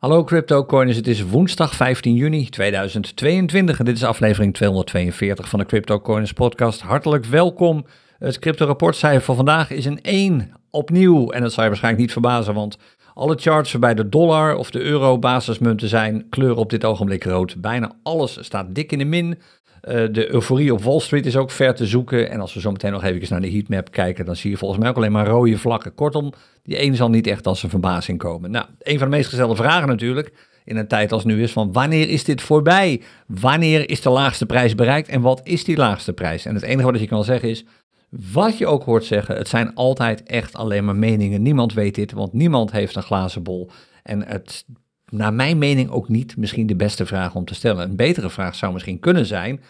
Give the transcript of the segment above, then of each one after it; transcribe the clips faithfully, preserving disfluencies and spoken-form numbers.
Hallo CryptoCoiners, het is woensdag vijftien juni tweeduizend tweeëntwintig en dit is aflevering tweehonderdtweeënveertig van de CryptoCoiners podcast. Hartelijk welkom. Het crypto-rapportcijfer van vandaag is een één opnieuw en dat zal je waarschijnlijk niet verbazen, want alle charts waarbij de dollar of de euro basismunten zijn kleuren op dit ogenblik rood. Bijna alles staat dik in de min. Uh, de euforie op Wall Street is ook ver te zoeken. En als we zo meteen nog even naar de heatmap kijken, dan zie je volgens mij ook alleen maar rode vlakken. Kortom, die een zal niet echt als een verbazing komen. Nou, een van de meest gestelde vragen natuurlijk, in een tijd als nu is, van wanneer is dit voorbij? Wanneer is de laagste prijs bereikt? En wat is die laagste prijs? En het enige wat je kan zeggen is, wat je ook hoort zeggen, het zijn altijd echt alleen maar meningen. Niemand weet dit, want niemand heeft een glazen bol. En het, naar mijn mening, ook niet misschien de beste vraag om te stellen. Een betere vraag zou misschien kunnen zijn,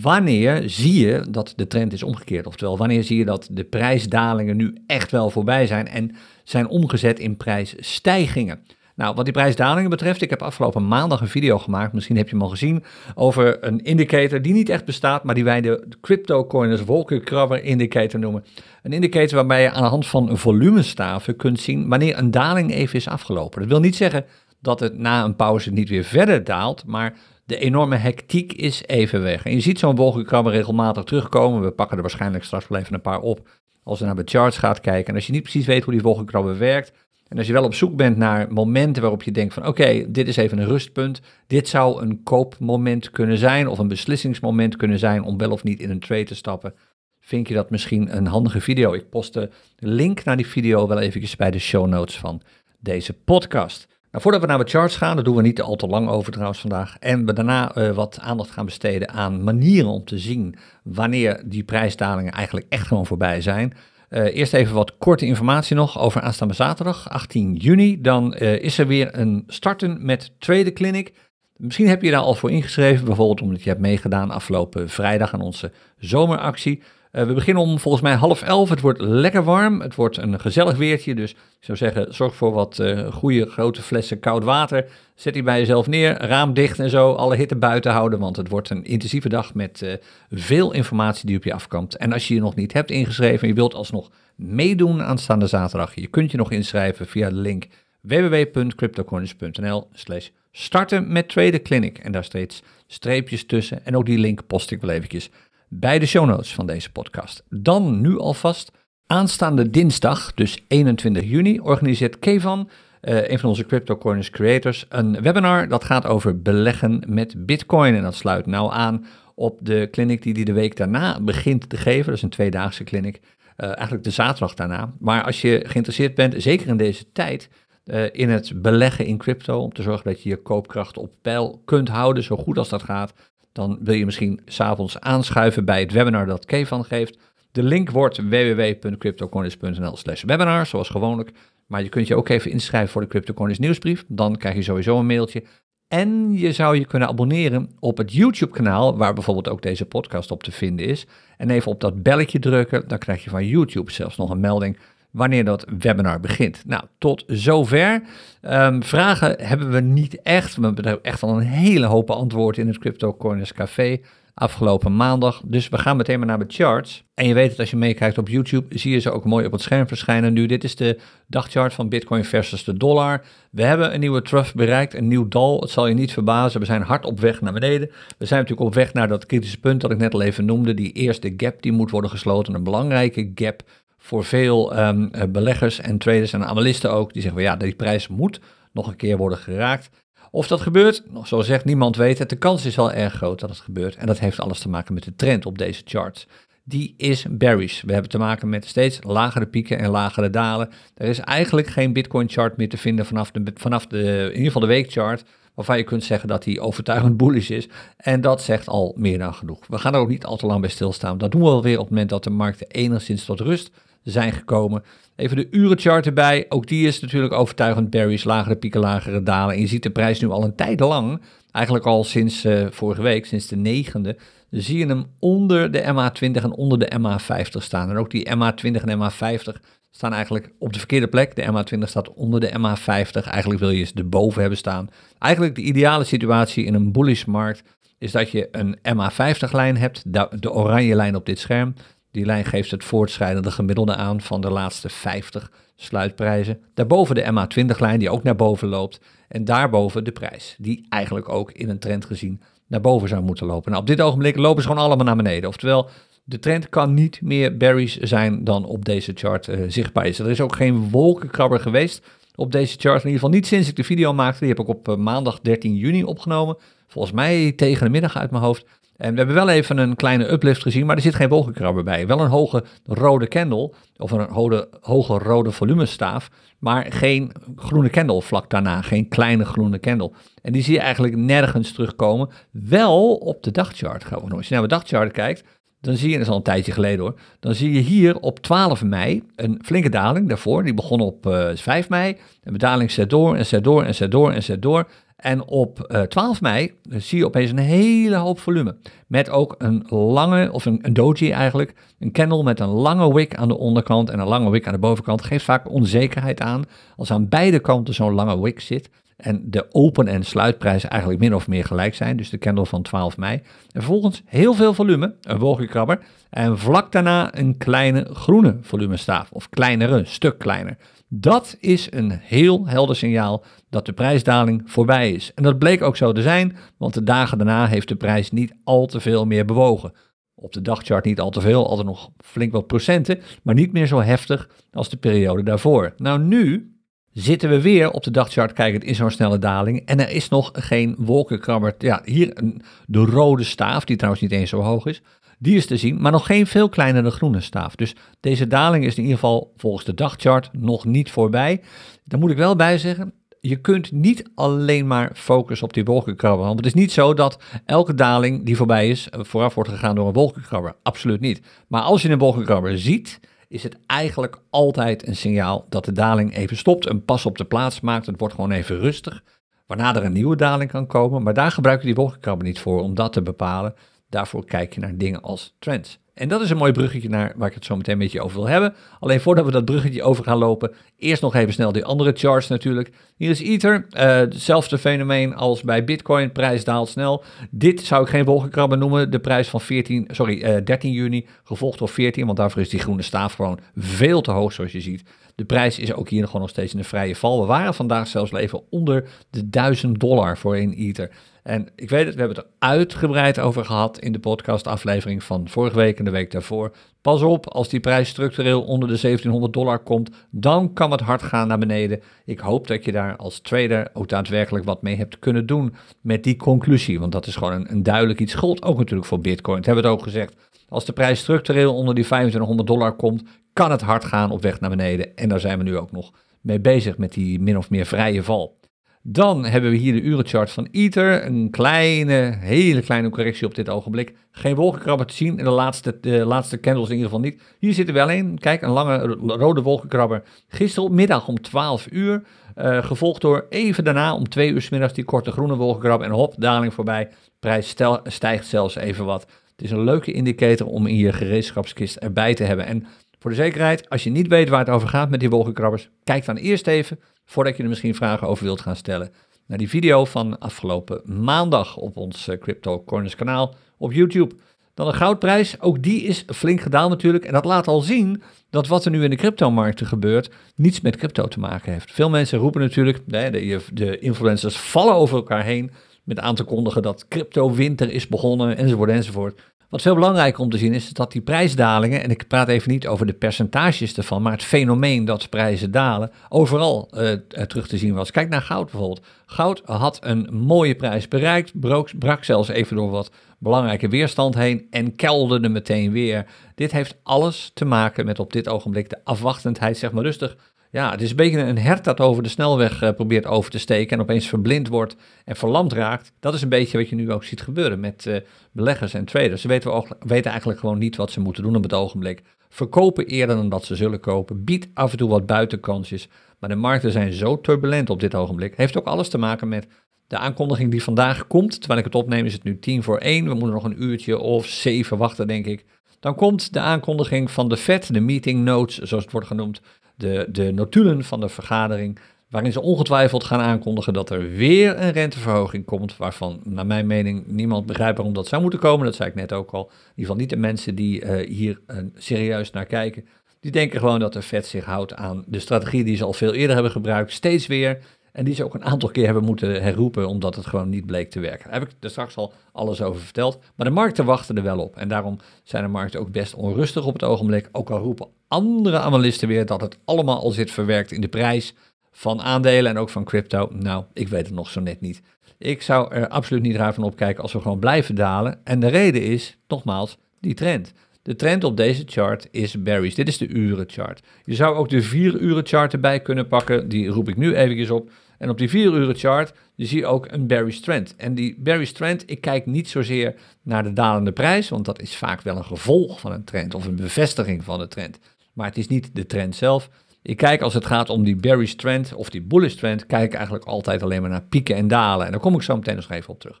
wanneer zie je dat de trend is omgekeerd? Oftewel, wanneer zie je dat de prijsdalingen nu echt wel voorbij zijn en zijn omgezet in prijsstijgingen? Nou, wat die prijsdalingen betreft, ik heb afgelopen maandag een video gemaakt, misschien heb je hem al gezien, over een indicator die niet echt bestaat, maar die wij de CryptoCoiners wolkenkrabber indicator noemen. Een indicator waarbij je aan de hand van volumestaven kunt zien wanneer een daling even is afgelopen. Dat wil niet zeggen dat het na een pauze niet weer verder daalt, maar de enorme hectiek is even weg. En je ziet zo'n wolkenkrabber regelmatig terugkomen. We pakken er waarschijnlijk straks wel even een paar op als je naar de charts gaat kijken. En als je niet precies weet hoe die wolkenkrabber werkt, en als je wel op zoek bent naar momenten waarop je denkt van oké, okay, dit is even een rustpunt. Dit zou een koopmoment kunnen zijn of een beslissingsmoment kunnen zijn om wel of niet in een trade te stappen. Vind je dat misschien een handige video? Ik post de link naar die video wel eventjes bij de show notes van deze podcast. Nou, voordat we naar de charts gaan, daar doen we niet al te lang over trouwens vandaag. En we daarna uh, wat aandacht gaan besteden aan manieren om te zien wanneer die prijsdalingen eigenlijk echt gewoon voorbij zijn. Uh, eerst even wat korte informatie nog over aanstaande zaterdag, achttien juni. Dan uh, is er weer een starten met Trader Clinic. Misschien heb je, je daar al voor ingeschreven, bijvoorbeeld omdat je hebt meegedaan afgelopen vrijdag aan onze zomeractie. Uh, we beginnen om volgens mij half elf. Het wordt lekker warm. Het wordt een gezellig weertje. Dus ik zou zeggen, zorg voor wat uh, goede grote flessen koud water. Zet die bij jezelf neer. Raam dicht en zo. Alle hitte buiten houden. Want het wordt een intensieve dag met uh, veel informatie die op je afkomt. En als je je nog niet hebt ingeschreven en je wilt alsnog meedoen aanstaande zaterdag, je kunt je nog inschrijven via de link www.cryptocorners.nl slash starten met Trader Clinic. En daar steeds streepjes tussen. En ook die link post ik wel eventjes bij de show notes van deze podcast. Dan nu alvast, aanstaande dinsdag, dus eenentwintig juni, organiseert Kevan, uh, een van onze CryptoCoiners creators, een webinar dat gaat over beleggen met Bitcoin. En dat sluit nou aan op de clinic die hij de week daarna begint te geven. Dat is een tweedaagse clinic, uh, eigenlijk de zaterdag daarna. Maar als je geïnteresseerd bent, zeker in deze tijd, uh, in het beleggen in crypto, om te zorgen dat je je koopkracht op peil kunt houden, zo goed als dat gaat, dan wil je misschien 's avonds aanschuiven bij het webinar dat Kevan geeft. De link wordt www.cryptocorners.nl slash webinar, zoals gewoonlijk. Maar je kunt je ook even inschrijven voor de CryptoCorners nieuwsbrief. Dan krijg je sowieso een mailtje. En je zou je kunnen abonneren op het YouTube kanaal, waar bijvoorbeeld ook deze podcast op te vinden is. En even op dat belletje drukken, dan krijg je van YouTube zelfs nog een melding wanneer dat webinar begint. Nou, tot zover. Um, vragen hebben we niet echt. We hebben echt al een hele hoop beantwoorden in het CryptoCoiners Café afgelopen maandag. Dus we gaan meteen maar naar de charts. En je weet het, als je meekijkt op YouTube, zie je ze ook mooi op het scherm verschijnen nu. Dit is de dagchart van Bitcoin versus de dollar. We hebben een nieuwe trough bereikt, een nieuw dal. Het zal je niet verbazen, we zijn hard op weg naar beneden. We zijn natuurlijk op weg naar dat kritische punt dat ik net al even noemde. Die eerste gap die moet worden gesloten, een belangrijke gap voor veel um, beleggers en traders en analisten ook, die zeggen van ja, die prijs moet nog een keer worden geraakt. Of dat gebeurt, zoals zegt, niemand weet het. De kans is wel erg groot dat het gebeurt. En dat heeft alles te maken met de trend op deze charts. Die is bearish. We hebben te maken met steeds lagere pieken en lagere dalen. Er is eigenlijk geen Bitcoin chart meer te vinden vanaf de, vanaf de in ieder geval de weekchart, waarvan je kunt zeggen dat die overtuigend bullish is. En dat zegt al meer dan genoeg. We gaan er ook niet al te lang bij stilstaan. Dat doen we alweer op het moment dat de markten enigszins tot rust zijn gekomen. Even de urenchart erbij. Ook die is natuurlijk overtuigend bearish. Lagere pieken, lagere dalen. En je ziet de prijs nu al een tijd lang, eigenlijk al sinds uh, vorige week, sinds de negende, zie je hem onder de M A twintig en onder de M A vijftig staan. En ook die M A twintig en M A vijftig staan eigenlijk op de verkeerde plek. De M A twintig staat onder de M A vijftig. Eigenlijk wil je ze erboven hebben staan. Eigenlijk de ideale situatie in een bullish markt is dat je een M A vijftig lijn hebt, de oranje lijn op dit scherm. Die lijn geeft het voortschrijdende gemiddelde aan van de laatste vijftig sluitprijzen. Daarboven de M A twintig lijn die ook naar boven loopt. En daarboven de prijs die eigenlijk ook in een trend gezien naar boven zou moeten lopen. Nou, op dit ogenblik lopen ze gewoon allemaal naar beneden. Oftewel, de trend kan niet meer bearish zijn dan op deze chart uh, zichtbaar is. Er is ook geen wolkenkrabber geweest op deze chart. In ieder geval niet sinds ik de video maakte. Die heb ik op uh, maandag dertien juni opgenomen. Volgens mij tegen de middag uit mijn hoofd. En we hebben wel even een kleine uplift gezien, maar er zit geen wolkenkrabber bij. Wel een hoge rode candle, of een hoge, hoge rode volumestaaf, maar geen groene candle vlak daarna. Geen kleine groene candle. En die zie je eigenlijk nergens terugkomen. Wel op de dagchart gaan we nog. Als je naar de dagchart kijkt, dan zie je, dat is al een tijdje geleden hoor, dan zie je hier op twaalf mei een flinke daling daarvoor. Die begon op uh, vijf mei. De daling zet door en zet door en zet door en zet door. En op uh, twaalf mei zie je opeens een hele hoop volume. Met ook een lange, of een, een doji eigenlijk, een candle met een lange wick aan de onderkant en een lange wick aan de bovenkant. Geeft vaak onzekerheid aan als aan beide kanten zo'n lange wick zit. En de open- en sluitprijs eigenlijk min of meer gelijk zijn. Dus de candle van twaalf mei. En vervolgens heel veel volume, een wolkenkrabber. En vlak daarna een kleine groene volumestaaf. Of kleinere, een stuk kleiner. Dat is een heel helder signaal dat de prijsdaling voorbij is. En dat bleek ook zo te zijn, want de dagen daarna heeft de prijs niet al te veel meer bewogen. Op de dagchart niet al te veel, altijd nog flink wat procenten, maar niet meer zo heftig als de periode daarvoor. Nou, nu zitten we weer op de dagchart kijkend in zo'n snelle daling en er is nog geen wolkenkrabber. Ja, hier een, de rode staaf, die trouwens niet eens zo hoog is. Die is te zien, maar nog geen veel kleinere groene staaf. Dus deze daling is in ieder geval volgens de dagchart nog niet voorbij. Daar moet ik wel bij zeggen, je kunt niet alleen maar focussen op die wolkenkrabber. Want het is niet zo dat elke daling die voorbij is, vooraf wordt gegaan door een wolkenkrabber. Absoluut niet. Maar als je een wolkenkrabber ziet, is het eigenlijk altijd een signaal dat de daling even stopt. Een pas op de plaats maakt, het wordt gewoon even rustig. Waarna er een nieuwe daling kan komen. Maar daar gebruik je die wolkenkrabber niet voor om dat te bepalen. Daarvoor kijk je naar dingen als trends. En dat is een mooi bruggetje naar waar ik het zo meteen met je over wil hebben. Alleen voordat we dat bruggetje over gaan lopen, eerst nog even snel die andere charts natuurlijk. Hier is Ether, uh, hetzelfde fenomeen als bij Bitcoin, prijs daalt snel. Dit zou ik geen wolkenkrabber noemen, de prijs van veertien, sorry, uh, dertien juni, gevolgd door veertien, want daarvoor is die groene staaf gewoon veel te hoog zoals je ziet. De prijs is ook hier gewoon nog steeds in een vrije val. We waren vandaag zelfs even onder de duizend dollar voor een Ether. En ik weet het, we hebben het er uitgebreid over gehad in de podcastaflevering van vorige week en de week daarvoor. Pas op, als die prijs structureel onder de zeventienhonderd dollar komt, dan kan het hard gaan naar beneden. Ik hoop dat je daar als trader ook daadwerkelijk wat mee hebt kunnen doen met die conclusie. Want dat is gewoon een, een duidelijk iets. Gold ook natuurlijk voor Bitcoin. Dat hebben we het ook gezegd. Als de prijs structureel onder die vijfentwintighonderd dollar komt, kan het hard gaan op weg naar beneden. En daar zijn we nu ook nog mee bezig met die min of meer vrije val. Dan hebben we hier de urenchart van Ether. Een kleine, hele kleine correctie op dit ogenblik. Geen wolkenkrabber te zien. En de laatste, de laatste candles in ieder geval niet. Hier zit er wel een. Kijk, een lange rode wolkenkrabber. Gistermiddag om twaalf uur. Uh, gevolgd door even daarna om twee uur 's middags die korte groene wolkenkrabber. En hop, daling voorbij. Prijs stel, stijgt zelfs even wat. Het is een leuke indicator om in je gereedschapskist erbij te hebben. En voor de zekerheid, als je niet weet waar het over gaat met die wolkenkrabbers, kijk dan eerst even, voordat je er misschien vragen over wilt gaan stellen, naar die video van afgelopen maandag op ons CryptoCorners kanaal op YouTube. Dan de goudprijs, ook die is flink gedaald natuurlijk. En dat laat al zien dat wat er nu in de cryptomarkten gebeurt, niets met crypto te maken heeft. Veel mensen roepen natuurlijk, nee, de, de influencers vallen over elkaar heen met aan te kondigen dat cryptowinter is begonnen enzovoort enzovoort. Wat veel belangrijker om te zien is dat die prijsdalingen, en ik praat even niet over de percentages ervan, maar het fenomeen dat prijzen dalen, overal uh, terug te zien was. Kijk naar goud bijvoorbeeld. Goud had een mooie prijs bereikt, brak, brak zelfs even door wat belangrijke weerstand heen en kelderde meteen weer. Dit heeft alles te maken met op dit ogenblik de afwachtendheid, zeg maar rustig. Ja, het is een beetje een hert dat over de snelweg uh, probeert over te steken en opeens verblind wordt en verlamd raakt. Dat is een beetje wat je nu ook ziet gebeuren met uh, beleggers en traders. Ze weten, ook, weten eigenlijk gewoon niet wat ze moeten doen op het ogenblik. Verkopen eerder dan dat ze zullen kopen. Biedt af en toe wat buitenkansjes. Maar de markten zijn zo turbulent op dit ogenblik. Heeft ook alles te maken met de aankondiging die vandaag komt. Terwijl ik het opneem is het nu tien voor één. We moeten nog een uurtje of zeven wachten, denk ik. Dan komt de aankondiging van de Fed, de meeting notes, zoals het wordt genoemd. De, de notulen van de vergadering, waarin ze ongetwijfeld gaan aankondigen dat er weer een renteverhoging komt, waarvan naar mijn mening niemand begrijpt waarom dat zou moeten komen. Dat zei ik net ook al. In ieder geval niet de mensen die uh, hier uh, serieus naar kijken. Die denken gewoon dat de Fed zich houdt aan de strategie die ze al veel eerder hebben gebruikt, steeds weer. En die ze ook een aantal keer hebben moeten herroepen, omdat het gewoon niet bleek te werken. Daar heb ik er straks al alles over verteld. Maar de markten wachten er wel op. En daarom zijn de markten ook best onrustig op het ogenblik. Ook al roepen andere analisten weer dat het allemaal al zit verwerkt in de prijs van aandelen en ook van crypto. Nou, ik weet het nog zo net niet. Ik zou er absoluut niet raar van opkijken als we gewoon blijven dalen. En de reden is, nogmaals, die trend. De trend op deze chart is bearish. Dit is de urenchart. Je zou ook de vier uren chart erbij kunnen pakken. Die roep ik nu eventjes op. En op die vier uren chart zie je ook een bearish trend. En die bearish trend, ik kijk niet zozeer naar de dalende prijs, want dat is vaak wel een gevolg van een trend of een bevestiging van de trend. Maar het is niet de trend zelf. Ik kijk als het gaat om die bearish trend of die bullish trend, kijk ik eigenlijk altijd alleen maar naar pieken en dalen. En daar kom ik zo meteen nog even op terug.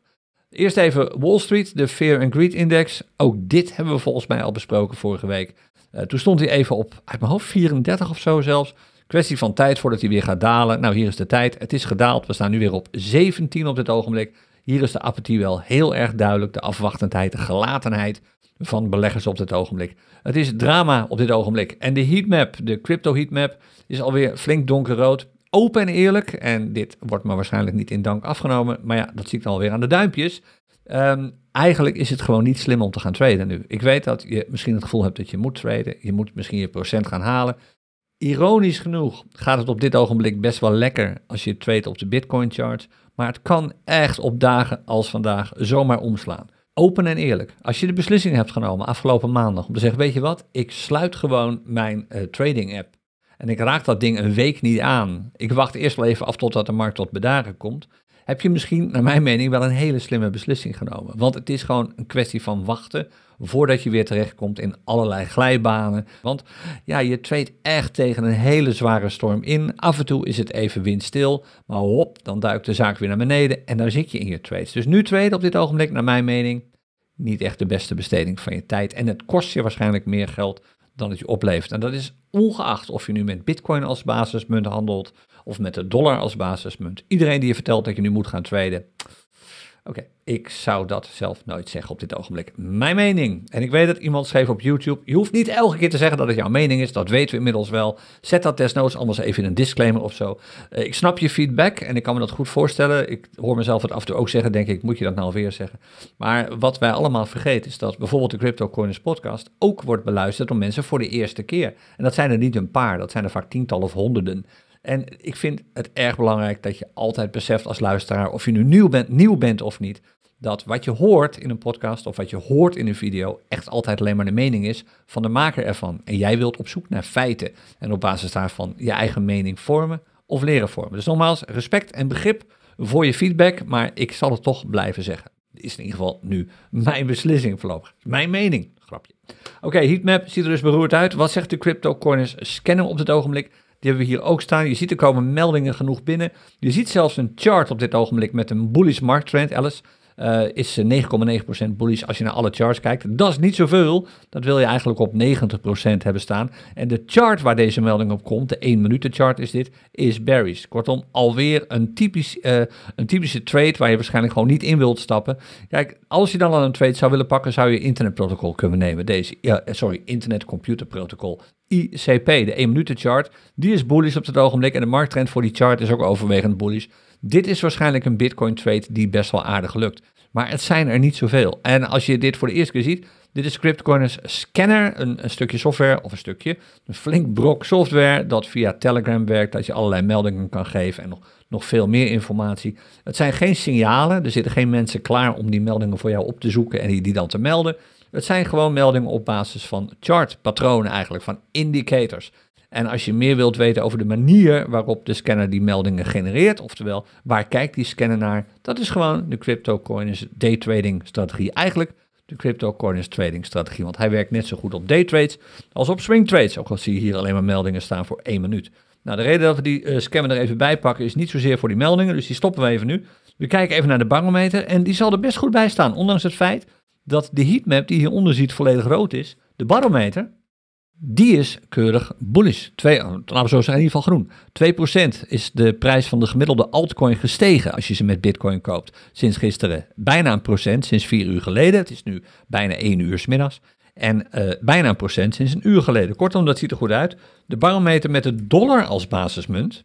Eerst even Wall Street, de Fear and Greed Index. Ook dit hebben we volgens mij al besproken vorige week. Uh, toen stond hij even op, uit mijn hoofd, vierendertig of zo zelfs. Kwestie van tijd voordat hij weer gaat dalen. Nou, hier is de tijd. Het is gedaald. We staan nu weer op zeventien op dit ogenblik. Hier is de apathie wel heel erg duidelijk. De afwachtendheid, de gelatenheid van beleggers op dit ogenblik. Het is drama op dit ogenblik. En de heatmap, de crypto heatmap, is alweer flink donkerrood. Open en eerlijk, en dit wordt me waarschijnlijk niet in dank afgenomen, maar ja, dat zie ik dan alweer aan de duimpjes. Um, eigenlijk is het gewoon niet slim om te gaan traden nu. Ik weet dat je misschien het gevoel hebt dat je moet traden, je moet misschien je procent gaan halen. Ironisch genoeg gaat het op dit ogenblik best wel lekker als je trade op de Bitcoin chart, maar het kan echt op dagen als vandaag zomaar omslaan. Open en eerlijk, als je de beslissing hebt genomen afgelopen maandag om te zeggen, weet je wat, ik sluit gewoon mijn uh, trading app. En ik raak dat ding een week niet aan. Ik wacht eerst wel even af totdat de markt tot bedaren komt. Heb je misschien, naar mijn mening, wel een hele slimme beslissing genomen. Want het is gewoon een kwestie van wachten voordat je weer terechtkomt in allerlei glijbanen. Want ja, je trade echt tegen een hele zware storm in. Af en toe is het even windstil, maar hop, dan duikt de zaak weer naar beneden en daar zit je in je trades. Dus nu traden op dit ogenblik, naar mijn mening, niet echt de beste besteding van je tijd. En het kost je waarschijnlijk meer geld dan dat je oplevert. En dat is ongeacht of je nu met Bitcoin als basismunt handelt of met de dollar als basismunt. Iedereen die je vertelt dat je nu moet gaan traden. Oké, okay, ik zou dat zelf nooit zeggen op dit ogenblik. Mijn mening. En ik weet dat iemand schreef op YouTube. Je hoeft niet elke keer te zeggen dat het jouw mening is. Dat weten we inmiddels wel. Zet dat desnoods anders even in een disclaimer of zo. Uh, ik snap je feedback en ik kan me dat goed voorstellen. Ik hoor mezelf het af en toe ook zeggen. Denk ik, moet je dat nou alweer zeggen? Maar wat wij allemaal vergeten is dat bijvoorbeeld de CryptoCorners podcast ook wordt beluisterd door mensen voor de eerste keer. En dat zijn er niet een paar. Dat zijn er vaak tientallen of honderden. En ik vind het erg belangrijk dat je altijd beseft als luisteraar, of je nu nieuw bent, nieuw bent of niet, dat wat je hoort in een podcast of wat je hoort in een video echt altijd alleen maar de mening is van de maker ervan. En jij wilt op zoek naar feiten en op basis daarvan je eigen mening vormen of leren vormen. Dus nogmaals, respect en begrip voor je feedback, maar ik zal het toch blijven zeggen. Dat is in ieder geval nu mijn beslissing voorlopig. Mijn mening, grapje. Oké, okay, heatmap ziet er dus beroerd uit. Wat zegt de CryptoCorners Scanner op dit ogenblik? Die hebben we hier ook staan. Je ziet er komen meldingen genoeg binnen. Je ziet zelfs een chart op dit ogenblik met een bullish markttrend. Alice uh, is negen komma negen procent bullish als je naar alle charts kijkt. Dat is niet zoveel. Dat wil je eigenlijk op negentig procent hebben staan. En de chart waar deze melding op komt, de één minuten chart is dit, is bearish. Kortom, alweer een, typisch, uh, een typische trade waar je waarschijnlijk gewoon niet in wilt stappen. Kijk, als je dan al een trade zou willen pakken, zou je internetprotocol kunnen nemen. Deze, uh, sorry, internetcomputerprotocol. I C P, de één minuten chart, die is bullish op het ogenblik en de markttrend voor die chart is ook overwegend bullish. Dit is waarschijnlijk een Bitcoin trade die best wel aardig lukt, maar het zijn er niet zoveel. En als je dit voor de eerste keer ziet, dit is CryptoCoiners Scanner, een, een stukje software of een stukje, een flink brok software dat via Telegram werkt, dat je allerlei meldingen kan geven en nog, nog veel meer informatie. Het zijn geen signalen, er zitten geen mensen klaar om die meldingen voor jou op te zoeken en die, die dan te melden. Het zijn gewoon meldingen op basis van chartpatronen eigenlijk, van indicators. En als je meer wilt weten over de manier waarop de scanner die meldingen genereert, oftewel waar kijkt die scanner naar, dat is gewoon de CryptoCoiners daytrading strategie. Eigenlijk de CryptoCoiners trading strategie, want hij werkt net zo goed op daytrades als op swingtrades. Ook al zie je hier alleen maar meldingen staan voor één minuut. Nou, de reden dat we die uh, scanner er even bij pakken is niet zozeer voor die meldingen, dus die stoppen we even nu. We kijken even naar de barometer en die zal er best goed bij staan, ondanks het feit dat de heatmap die je hieronder ziet volledig rood is. De barometer, Die is keurig bullish. Twee, laten we zo zeggen, in ieder geval groen. twee procent is de prijs van de gemiddelde altcoin gestegen als je ze met Bitcoin koopt. Sinds gisteren bijna een procent, sinds vier uur geleden. Het is nu bijna één uur 's middags. En uh, bijna een procent sinds een uur geleden. Kortom, dat ziet er goed uit. De barometer met de dollar als basismunt,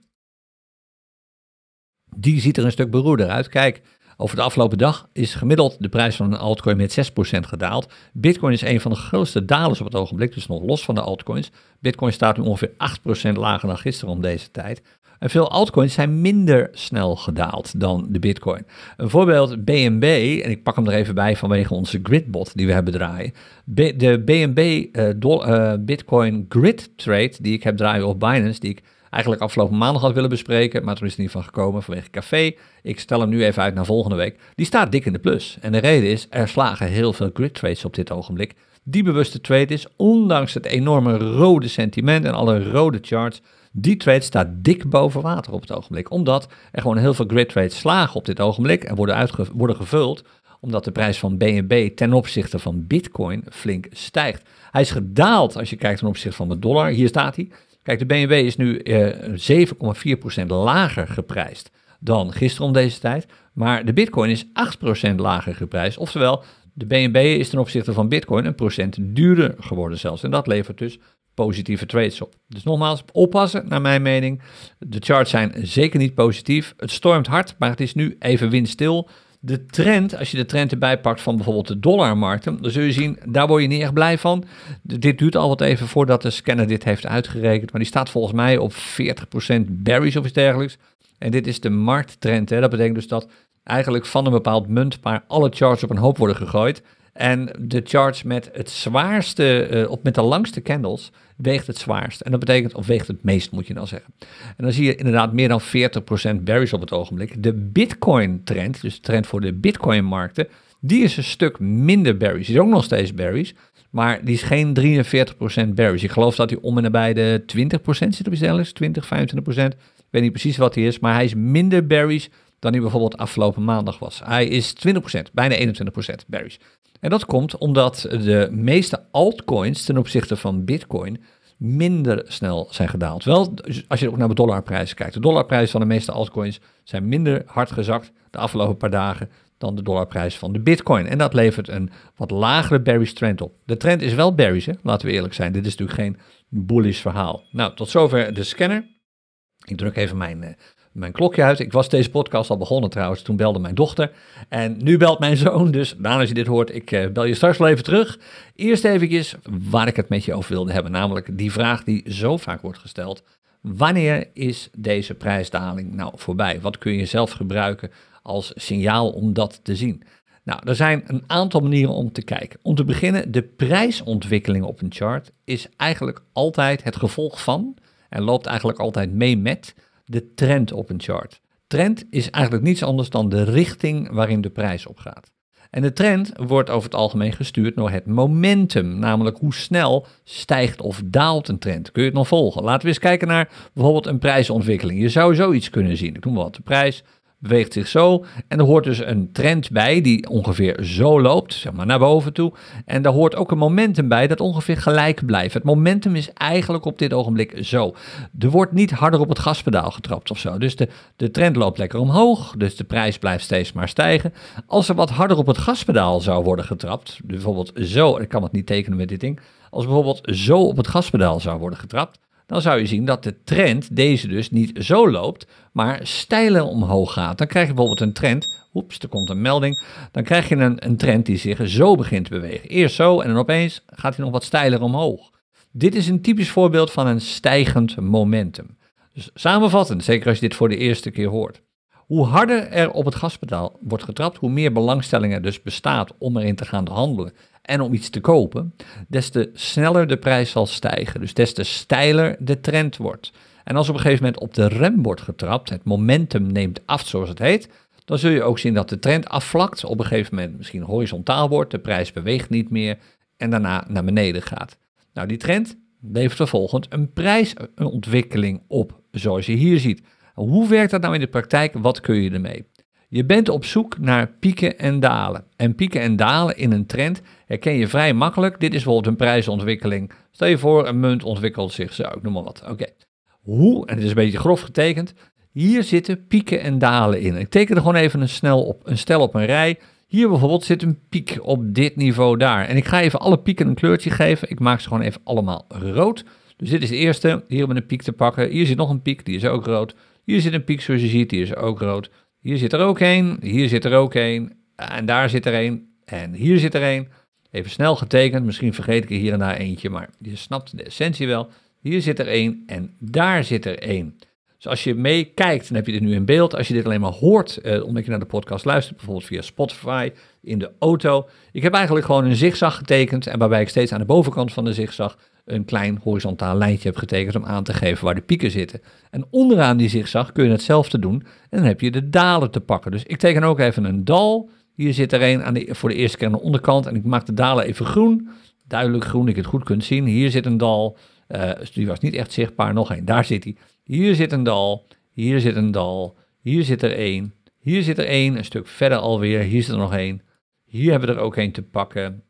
die ziet er een stuk beroerder uit. Kijk, over de afgelopen dag is gemiddeld de prijs van een altcoin met zes procent gedaald. Bitcoin is een van de grootste dalers op het ogenblik, dus nog los van de altcoins. Bitcoin staat nu ongeveer acht procent lager dan gisteren om deze tijd. En veel altcoins zijn minder snel gedaald dan de Bitcoin. Een voorbeeld, B N B, en ik pak hem er even bij vanwege onze gridbot die we hebben draaien. De B N B uh, do, uh, Bitcoin grid trade die ik heb draaien op Binance, die ik eigenlijk afgelopen maandag had willen bespreken, maar toen is er niet van gekomen vanwege café. Ik stel hem nu even uit naar volgende week. Die staat dik in de plus. En de reden is, er slagen heel veel grid trades op dit ogenblik. Die bewuste trade is, ondanks het enorme rode sentiment en alle rode charts, die trade staat dik boven water op het ogenblik. Omdat er gewoon heel veel grid trades slagen op dit ogenblik en worden, uitge- worden gevuld. Omdat de prijs van B N B ten opzichte van Bitcoin flink stijgt. Hij is gedaald als je kijkt ten opzichte van de dollar. Hier staat hij. Kijk, de B N B is nu eh, zeven komma vier procent lager geprijsd dan gisteren om deze tijd. Maar de Bitcoin is acht procent lager geprijsd. Oftewel, de B N B is ten opzichte van Bitcoin een procent duurder geworden zelfs. En dat levert dus positieve trades op. Dus nogmaals, oppassen naar mijn mening. De charts zijn zeker niet positief. Het stormt hard, maar het is nu even windstil. De trend, als je de trend erbij pakt van bijvoorbeeld de dollarmarkten, dan zul je zien, daar word je niet echt blij van. Dit duurt al wat even voordat de scanner dit heeft uitgerekend, maar die staat volgens mij op veertig procent bearish of iets dergelijks. En dit is de markttrend, hè. Dat betekent dus dat eigenlijk van een bepaald muntpaar alle charts op een hoop worden gegooid. En de charts met het zwaarste, uh, op, met de langste candles, weegt het zwaarst. En dat betekent, of weegt het meest, moet je dan zeggen. En dan zie je inderdaad meer dan veertig procent bearish op het ogenblik. De Bitcoin-trend, dus de trend voor de Bitcoin-markten, die is een stuk minder bearish. Die is ook nog steeds bearish, maar die is geen drieënveertig procent bearish. Ik geloof dat hij om en nabij de twintig procent zit op iets dergelijks, twintig, vijfentwintig procent. Ik weet niet precies wat hij is, maar hij is minder bearish dan hij bijvoorbeeld afgelopen maandag was. Hij is twintig procent, bijna eenentwintig procent bearish. En dat komt omdat de meeste altcoins ten opzichte van Bitcoin minder snel zijn gedaald. Wel, als je ook naar de dollarprijzen kijkt. De dollarprijs van de meeste altcoins zijn minder hard gezakt de afgelopen paar dagen dan de dollarprijs van de Bitcoin. En dat levert een wat lagere bearish trend op. De trend is wel bearish, hè? Laten we eerlijk zijn. Dit is natuurlijk geen bullish verhaal. Nou, tot zover de scanner. Ik druk even mijn... Uh, Mijn klokje uit. Ik was deze podcast al begonnen trouwens. Toen belde mijn dochter. En nu belt mijn zoon. Dus daarna als je dit hoort, ik uh, bel je straks wel even terug. Eerst eventjes waar ik het met je over wilde hebben. Namelijk die vraag die zo vaak wordt gesteld. Wanneer is deze prijsdaling nou voorbij? Wat kun je zelf gebruiken als signaal om dat te zien? Nou, er zijn een aantal manieren om te kijken. Om te beginnen, de prijsontwikkeling op een chart is eigenlijk altijd het gevolg van en loopt eigenlijk altijd mee met de trend op een chart. Trend is eigenlijk niets anders dan de richting waarin de prijs op gaat. En de trend wordt over het algemeen gestuurd door het momentum, namelijk hoe snel stijgt of daalt een trend. Kun je het nog volgen? Laten we eens kijken naar bijvoorbeeld een prijsontwikkeling. Je zou zoiets kunnen zien. Ik noem maar wat. De prijs beweegt zich zo en er hoort dus een trend bij die ongeveer zo loopt, zeg maar naar boven toe. En daar hoort ook een momentum bij dat ongeveer gelijk blijft. Het momentum is eigenlijk op dit ogenblik zo. Er wordt niet harder op het gaspedaal getrapt of zo. Dus de, de trend loopt lekker omhoog, dus de prijs blijft steeds maar stijgen. Als er wat harder op het gaspedaal zou worden getrapt, bijvoorbeeld zo, ik kan het niet tekenen met dit ding, als bijvoorbeeld zo op het gaspedaal zou worden getrapt, dan zou je zien dat de trend, deze dus, niet zo loopt, maar steiler omhoog gaat. Dan krijg je bijvoorbeeld een trend, oeps, er komt een melding, dan krijg je een, een trend die zich zo begint te bewegen. Eerst zo en dan opeens gaat hij nog wat steiler omhoog. Dit is een typisch voorbeeld van een stijgend momentum. Dus samenvattend, zeker als je dit voor de eerste keer hoort. Hoe harder er op het gaspedaal wordt getrapt, hoe meer belangstelling er dus bestaat om erin te gaan handelen en om iets te kopen, des te sneller de prijs zal stijgen. Dus des te steiler de trend wordt. En als op een gegeven moment op de rem wordt getrapt, het momentum neemt af zoals het heet, dan zul je ook zien dat de trend afvlakt, op een gegeven moment misschien horizontaal wordt, de prijs beweegt niet meer en daarna naar beneden gaat. Nou, die trend levert vervolgens een prijsontwikkeling op, zoals je hier ziet. Hoe werkt dat nou in de praktijk? Wat kun je ermee? Je bent op zoek naar pieken en dalen. En pieken en dalen in een trend herken je vrij makkelijk. Dit is bijvoorbeeld een prijsontwikkeling Stel je voor, een munt ontwikkelt zich zo, ik noem maar wat. Oké, okay. Hoe, en het is een beetje grof getekend, hier zitten pieken en dalen in. Ik teken er gewoon even een, snel op, een stel op een rij. Hier bijvoorbeeld zit een piek op dit niveau daar. En ik ga even alle pieken een kleurtje geven. Ik maak ze gewoon even allemaal rood. Dus dit is de eerste, hier om een piek te pakken. Hier zit nog een piek, die is ook rood. Hier zit een piek zoals je ziet, die is ook rood. Hier zit er ook één, hier zit er ook één. En daar zit er één, en hier zit er één. Even snel getekend, misschien vergeet ik er hier en daar eentje, maar je snapt de essentie wel. Hier zit er één en daar zit er één. Dus als je meekijkt, dan heb je dit nu in beeld. Als je dit alleen maar hoort, eh, omdat je naar de podcast luistert, bijvoorbeeld via Spotify, in de auto. Ik heb eigenlijk gewoon een zigzag getekend en waarbij ik steeds aan de bovenkant van de zigzag een klein horizontaal lijntje heb getekend om aan te geven waar de pieken zitten. En onderaan die zigzag kun je hetzelfde doen en dan heb je de dalen te pakken. Dus ik teken ook even een dal. Hier zit er een aan de, voor de eerste keer aan de onderkant en ik maak de dalen even groen. Duidelijk groen, dat je het goed kunt zien. Hier zit een dal, uh, die was niet echt zichtbaar, nog één, daar zit hij. Hier zit een dal, hier zit een dal, hier zit er één, hier zit er één, een stuk verder alweer, hier zit er nog één. Hier hebben we er ook één te pakken.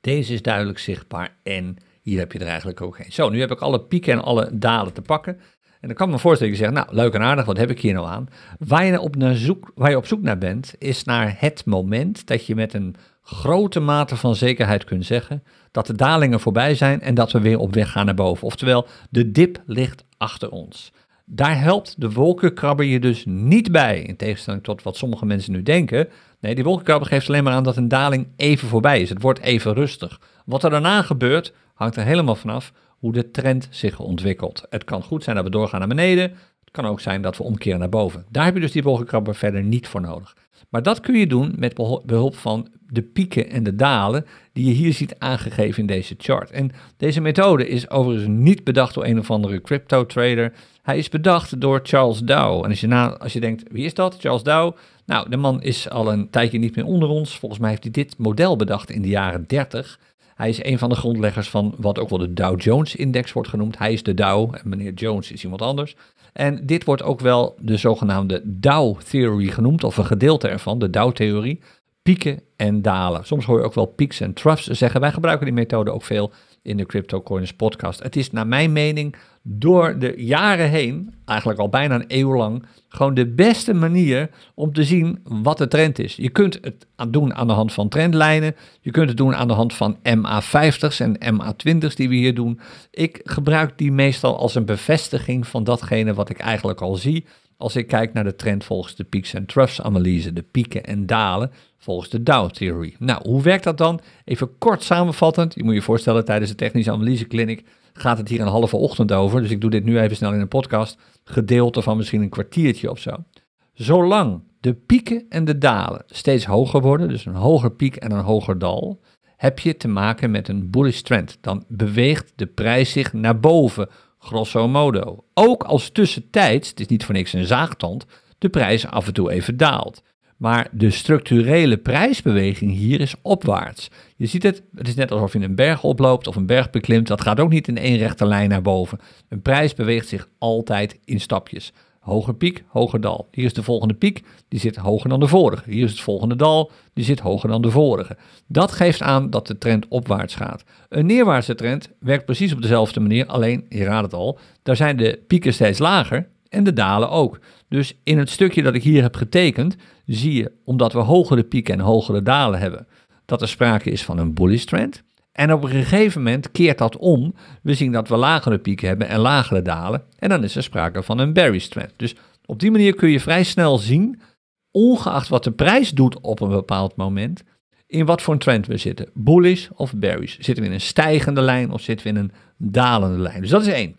Deze is duidelijk zichtbaar en hier heb je er eigenlijk ook één. Zo, nu heb ik alle pieken en alle dalen te pakken. En dan kan ik me voorstellen dat je zegt, nou, leuk en aardig, wat heb ik hier nou aan? Waar je op, naar zoek, waar je op zoek naar bent, is naar het moment dat je met een grote mate van zekerheid kunt zeggen dat de dalingen voorbij zijn en dat we weer op weg gaan naar boven. Oftewel, de dip ligt achter ons. Daar helpt de wolkenkrabber je dus niet bij, in tegenstelling tot wat sommige mensen nu denken. Nee, die wolkenkrabber geeft alleen maar aan dat een daling even voorbij is. Het wordt even rustig. Wat er daarna gebeurt, hangt er helemaal vanaf hoe de trend zich ontwikkelt. Het kan goed zijn dat we doorgaan naar beneden. Het kan ook zijn dat we omkeren naar boven. Daar heb je dus die wolkenkrabber verder niet voor nodig. Maar dat kun je doen met behulp van de pieken en de dalen die je hier ziet aangegeven in deze chart. En deze methode is overigens niet bedacht door een of andere crypto trader. Hij is bedacht door Charles Dow. En als je, na, als je denkt, wie is dat? Charles Dow? Nou, de man is al een tijdje niet meer onder ons. Volgens mij heeft hij dit model bedacht in de jaren dertig. Hij is een van de grondleggers van wat ook wel de Dow Jones Index wordt genoemd. Hij is de Dow en meneer Jones is iemand anders. En dit wordt ook wel de zogenaamde Dow-theorie genoemd, of een gedeelte ervan, de Dow-theorie. Pieken en dalen. Soms hoor je ook wel peaks en troughs zeggen. Wij gebruiken die methode ook veel in de CryptoCoiners podcast. Het is naar mijn mening door de jaren heen, eigenlijk al bijna een eeuw lang, gewoon de beste manier om te zien wat de trend is. Je kunt het doen aan de hand van trendlijnen. Je kunt het doen aan de hand van M A vijftig's en M A twintig's die we hier doen. Ik gebruik die meestal als een bevestiging van datgene wat ik eigenlijk al zie. Als ik kijk naar de trend volgens de peaks en troughs analyse, de pieken en dalen volgens de Dow-theorie. Nou, hoe werkt dat dan? Even kort samenvattend, je moet je voorstellen tijdens de technische analysekliniek gaat het hier een halve ochtend over, dus ik doe dit nu even snel in een podcast, gedeelte van misschien een kwartiertje of zo. Zolang de pieken en de dalen steeds hoger worden, dus een hoger piek en een hoger dal, heb je te maken met een bullish trend. Dan beweegt de prijs zich naar boven. Grosso modo. Ook als tussentijds, het is niet voor niks een zaagtand, de prijs af en toe even daalt. Maar de structurele prijsbeweging hier is opwaarts. Je ziet het, het is net alsof je een berg oploopt of een berg beklimt. Dat gaat ook niet in één rechte lijn naar boven. Een prijs beweegt zich altijd in stapjes. Hoger piek, hoger dal. Hier is de volgende piek, die zit hoger dan de vorige. Hier is het volgende dal, die zit hoger dan de vorige. Dat geeft aan dat de trend opwaarts gaat. Een neerwaartse trend werkt precies op dezelfde manier, alleen, je raadt het al, daar zijn de pieken steeds lager en de dalen ook. Dus in het stukje dat ik hier heb getekend, zie je, omdat we hogere pieken en hogere dalen hebben, dat er sprake is van een bullish trend. En op een gegeven moment keert dat om. We zien dat we lagere pieken hebben en lagere dalen. En dan is er sprake van een bearish trend. Dus op die manier kun je vrij snel zien, ongeacht wat de prijs doet op een bepaald moment, in wat voor een trend we zitten. Bullish of bearish. Zitten we in een stijgende lijn of zitten we in een dalende lijn? Dus dat is één.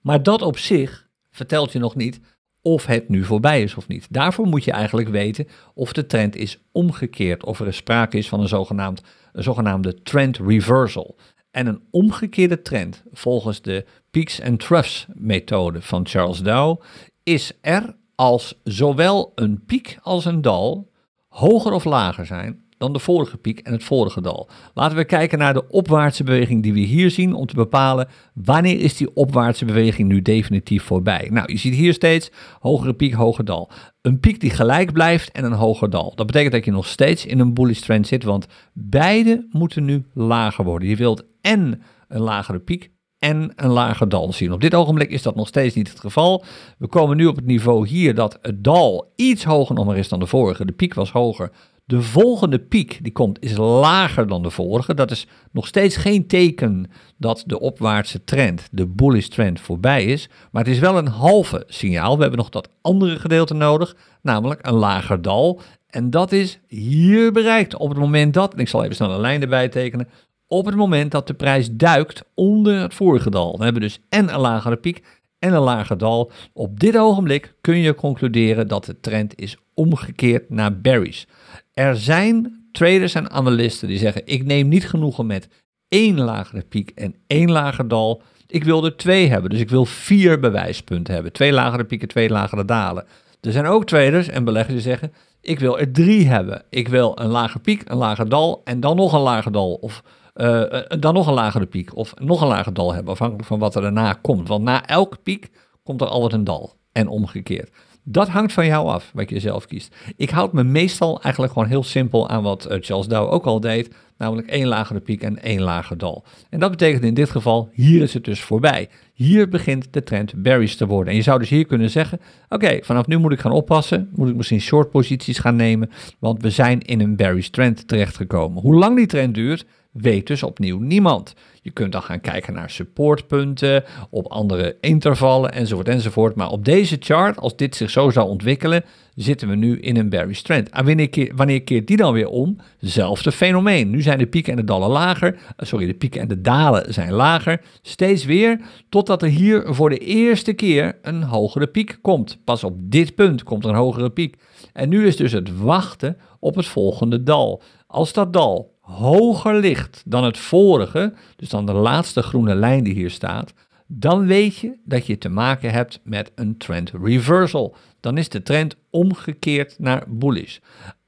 Maar dat op zich vertelt je nog niet of het nu voorbij is of niet. Daarvoor moet je eigenlijk weten of de trend is omgekeerd. Of er sprake is van een zogenaamd, een zogenaamde trend reversal. En een omgekeerde trend volgens de peaks and troughs methode van Charles Dow is er als zowel een piek als een dal hoger of lager zijn dan de vorige piek en het vorige dal. Laten we kijken naar de opwaartse beweging die we hier zien om te bepalen wanneer is die opwaartse beweging nu definitief voorbij. Nou, je ziet hier steeds hogere piek, hoger dal. Een piek die gelijk blijft en een hoger dal. Dat betekent dat je nog steeds in een bullish trend zit, want beide moeten nu lager worden. Je wilt en een lagere piek en een lager dal zien. Op dit ogenblik is dat nog steeds niet het geval. We komen nu op het niveau hier dat het dal iets hoger nog maar is dan de vorige. De piek was hoger. De volgende piek die komt is lager dan de vorige. Dat is nog steeds geen teken dat de opwaartse trend, de bullish trend, voorbij is. Maar het is wel een halve signaal. We hebben nog dat andere gedeelte nodig, namelijk een lager dal. En dat is hier bereikt op het moment dat, en ik zal even snel een lijn erbij tekenen, op het moment dat de prijs duikt onder het vorige dal. We hebben dus en een lagere piek en een lager dal. Op dit ogenblik kun je concluderen dat de trend is omgekeerd naar bearish. Er zijn traders en analisten die zeggen, ik neem niet genoegen met één lagere piek en één lager dal. Ik wil er twee hebben, dus ik wil vier bewijspunten hebben. Twee lagere pieken, twee lagere dalen. Er zijn ook traders en beleggers die zeggen, ik wil er drie hebben. Ik wil een lager piek, een lager dal en dan nog een lager dal. Of uh, dan nog een lagere piek of nog een lager dal hebben, afhankelijk van wat er daarna komt. Want na elke piek komt er altijd een dal en omgekeerd. Dat hangt van jou af, wat je zelf kiest. Ik houd me meestal eigenlijk gewoon heel simpel aan wat Charles Dow ook al deed. Namelijk één lagere piek en één lager dal. En dat betekent in dit geval, hier is het dus voorbij. Hier begint de trend bearish te worden. En je zou dus hier kunnen zeggen, oké, okay, vanaf nu moet ik gaan oppassen. Moet ik misschien short posities gaan nemen. Want we zijn in een bearish trend terechtgekomen. Hoe lang die trend duurt, weet dus opnieuw niemand. Je kunt dan gaan kijken naar supportpunten, op andere intervallen enzovoort enzovoort. Maar op deze chart, als dit zich zo zou ontwikkelen, zitten we nu in een bearish trend. En wanneer keert, wanneer keert die dan weer om? Zelfde fenomeen. Nu zijn de pieken en de dalen lager. Sorry, de pieken en de dalen zijn lager. Steeds weer, totdat er hier voor de eerste keer een hogere piek komt. Pas op dit punt komt er een hogere piek. En nu is dus het wachten op het volgende dal. Als dat dal hoger ligt dan het vorige, dus dan de laatste groene lijn die hier staat, dan weet je dat je te maken hebt met een trend reversal. Dan is de trend omgekeerd naar bullish.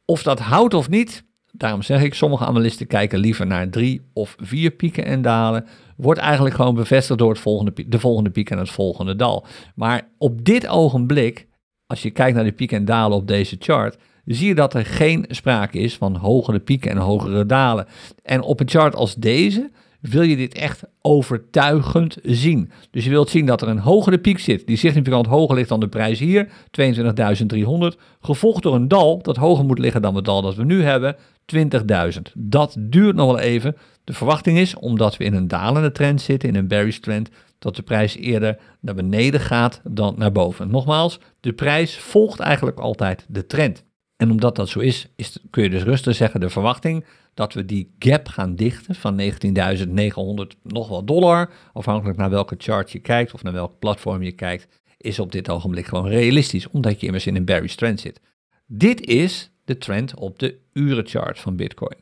Of dat houdt of niet, daarom zeg ik, sommige analisten kijken liever naar drie of vier pieken en dalen, wordt eigenlijk gewoon bevestigd door het volgende, de volgende piek en het volgende dal. Maar op dit ogenblik, als je kijkt naar de pieken en dalen op deze chart, zie je dat er geen sprake is van hogere pieken en hogere dalen. En op een chart als deze wil je dit echt overtuigend zien. Dus je wilt zien dat er een hogere piek zit, die significant hoger ligt dan de prijs hier, tweeëntwintigduizend driehonderd, gevolgd door een dal dat hoger moet liggen dan het dal dat we nu hebben, twintigduizend. Dat duurt nog wel even. De verwachting is, omdat we in een dalende trend zitten, in een bearish trend, dat de prijs eerder naar beneden gaat dan naar boven. Nogmaals, de prijs volgt eigenlijk altijd de trend. En omdat dat zo is, is, kun je dus rustig zeggen, de verwachting dat we die gap gaan dichten van negentienduizend negenhonderd nog wel dollar, afhankelijk naar welke chart je kijkt of naar welk platform je kijkt, is op dit ogenblik gewoon realistisch, omdat je immers in een bearish trend zit. Dit is de trend op de urenchart van Bitcoin.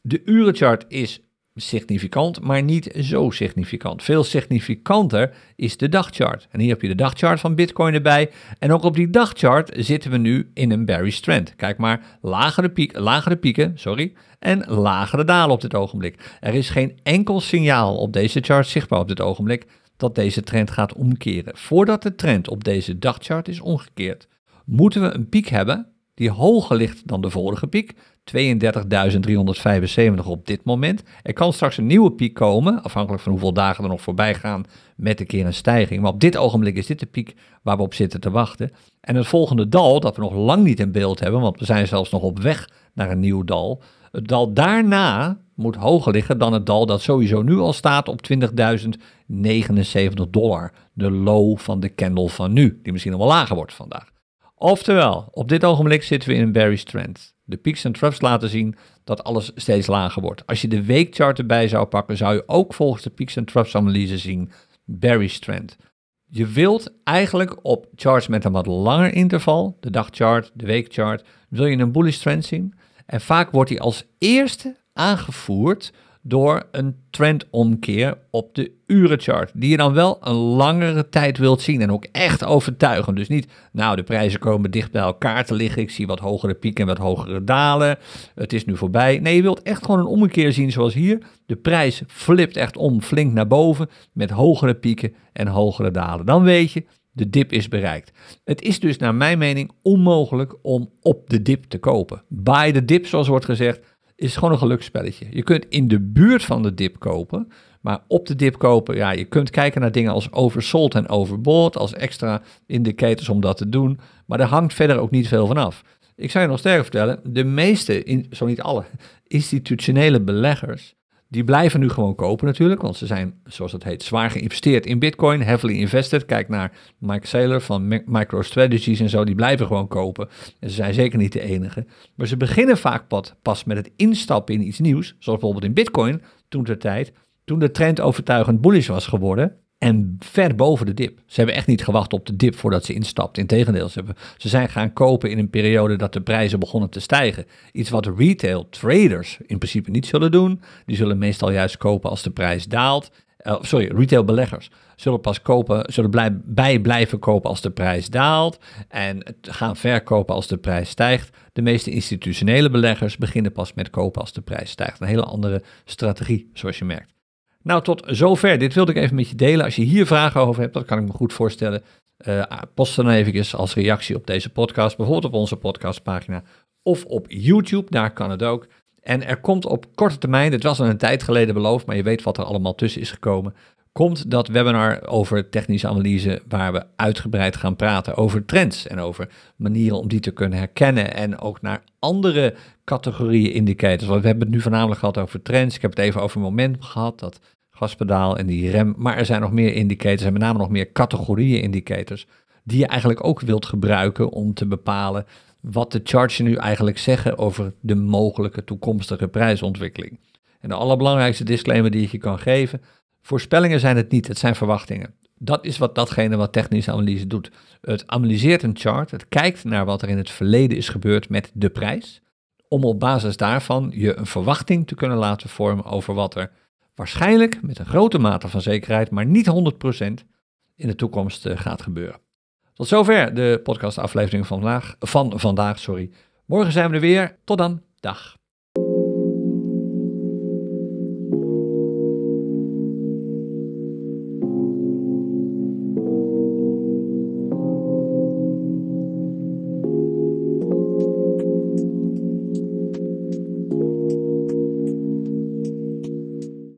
De urenchart is significant, maar niet zo significant. Veel significanter is de dagchart. En hier heb je de dagchart van Bitcoin erbij. En ook op die dagchart zitten we nu in een bearish trend. Kijk maar, lagere, piek, lagere pieken sorry, en lagere dalen op dit ogenblik. Er is geen enkel signaal op deze chart zichtbaar op dit ogenblik dat deze trend gaat omkeren. Voordat de trend op deze dagchart is omgekeerd, moeten we een piek hebben die hoger ligt dan de vorige piek, tweeëndertigduizend driehonderdvijfenzeventig op dit moment. Er kan straks een nieuwe piek komen, afhankelijk van hoeveel dagen er nog voorbij gaan met een keer een stijging. Maar op dit ogenblik is dit de piek waar we op zitten te wachten. En het volgende dal, dat we nog lang niet in beeld hebben, want we zijn zelfs nog op weg naar een nieuw dal. Het dal daarna moet hoger liggen dan het dal dat sowieso nu al staat op twintigduizend negenenzeventig dollar. De low van de candle van nu, die misschien nog wel lager wordt vandaag. Oftewel, op dit ogenblik zitten we in een bearish trend. De peaks en troughs laten zien dat alles steeds lager wordt. Als je de weekchart erbij zou pakken, zou je ook volgens de peaks en troughs analyse zien bearish trend. Je wilt eigenlijk op charts met een wat langer interval, de dagchart, de weekchart, wil je een bullish trend zien. En vaak wordt die als eerste aangevoerd door een trendomkeer op de urenchart, die je dan wel een langere tijd wilt zien en ook echt overtuigend. Dus niet, nou, de prijzen komen dicht bij elkaar te liggen, ik zie wat hogere pieken en wat hogere dalen, het is nu voorbij. Nee, je wilt echt gewoon een ommekeer zien zoals hier. De prijs flipt echt om, flink naar boven, met hogere pieken en hogere dalen. Dan weet je, de dip is bereikt. Het is dus naar mijn mening onmogelijk om op de dip te kopen. Buy the dip, zoals wordt gezegd, is gewoon een geluksspelletje. Je kunt in de buurt van de dip kopen, maar op de dip kopen, ja, je kunt kijken naar dingen als oversold en overbought, als extra indicators om dat te doen, maar daar hangt verder ook niet veel van af. Ik zou je nog sterker vertellen, de meeste, in, zo niet alle, institutionele beleggers, die blijven nu gewoon kopen natuurlijk, want ze zijn, zoals dat heet, zwaar geïnvesteerd in Bitcoin, heavily invested. Kijk naar Mike Saylor van Micro Strategies en zo, die blijven gewoon kopen. En ze zijn zeker niet de enige. Maar ze beginnen vaak pas met het instappen in iets nieuws, zoals bijvoorbeeld in Bitcoin, toen ter tijd, toen de trend overtuigend bullish was geworden en ver boven de dip. Ze hebben echt niet gewacht op de dip voordat ze instapt. Integendeel, ze, hebben, ze zijn gaan kopen in een periode dat de prijzen begonnen te stijgen. Iets wat retail traders in principe niet zullen doen. Die zullen meestal juist kopen als de prijs daalt. Uh, sorry, retail beleggers zullen pas kopen, zullen blij, bij blijven kopen als de prijs daalt en gaan verkopen als de prijs stijgt. De meeste institutionele beleggers beginnen pas met kopen als de prijs stijgt. Een hele andere strategie, zoals je merkt. Nou, tot zover. Dit wilde ik even met je delen. Als je hier vragen over hebt, dat kan ik me goed voorstellen. Uh, post dan even als reactie op deze podcast. Bijvoorbeeld op onze podcastpagina of op YouTube. Daar kan het ook. En er komt op korte termijn, dit was al een tijd geleden beloofd, maar je weet wat er allemaal tussen is gekomen, komt dat webinar over technische analyse waar we uitgebreid gaan praten over trends en over manieren om die te kunnen herkennen en ook naar andere categorieën indicators. Want we hebben het nu voornamelijk gehad over trends. Ik heb het even over een moment gehad, dat gaspedaal en die rem. Maar er zijn nog meer indicators en met name nog meer categorieën indicators die je eigenlijk ook wilt gebruiken om te bepalen wat de charts nu eigenlijk zeggen over de mogelijke toekomstige prijsontwikkeling. En de allerbelangrijkste disclaimer die ik je kan geven: voorspellingen zijn het niet, het zijn verwachtingen. Dat is wat datgene wat technische analyse doet. Het analyseert een chart, het kijkt naar wat er in het verleden is gebeurd met de prijs, om op basis daarvan je een verwachting te kunnen laten vormen over wat er waarschijnlijk met een grote mate van zekerheid, maar niet honderd procent in de toekomst gaat gebeuren. Tot zover de podcastaflevering van vandaag, van vandaag, sorry. Morgen zijn we er weer. Tot dan. Dag.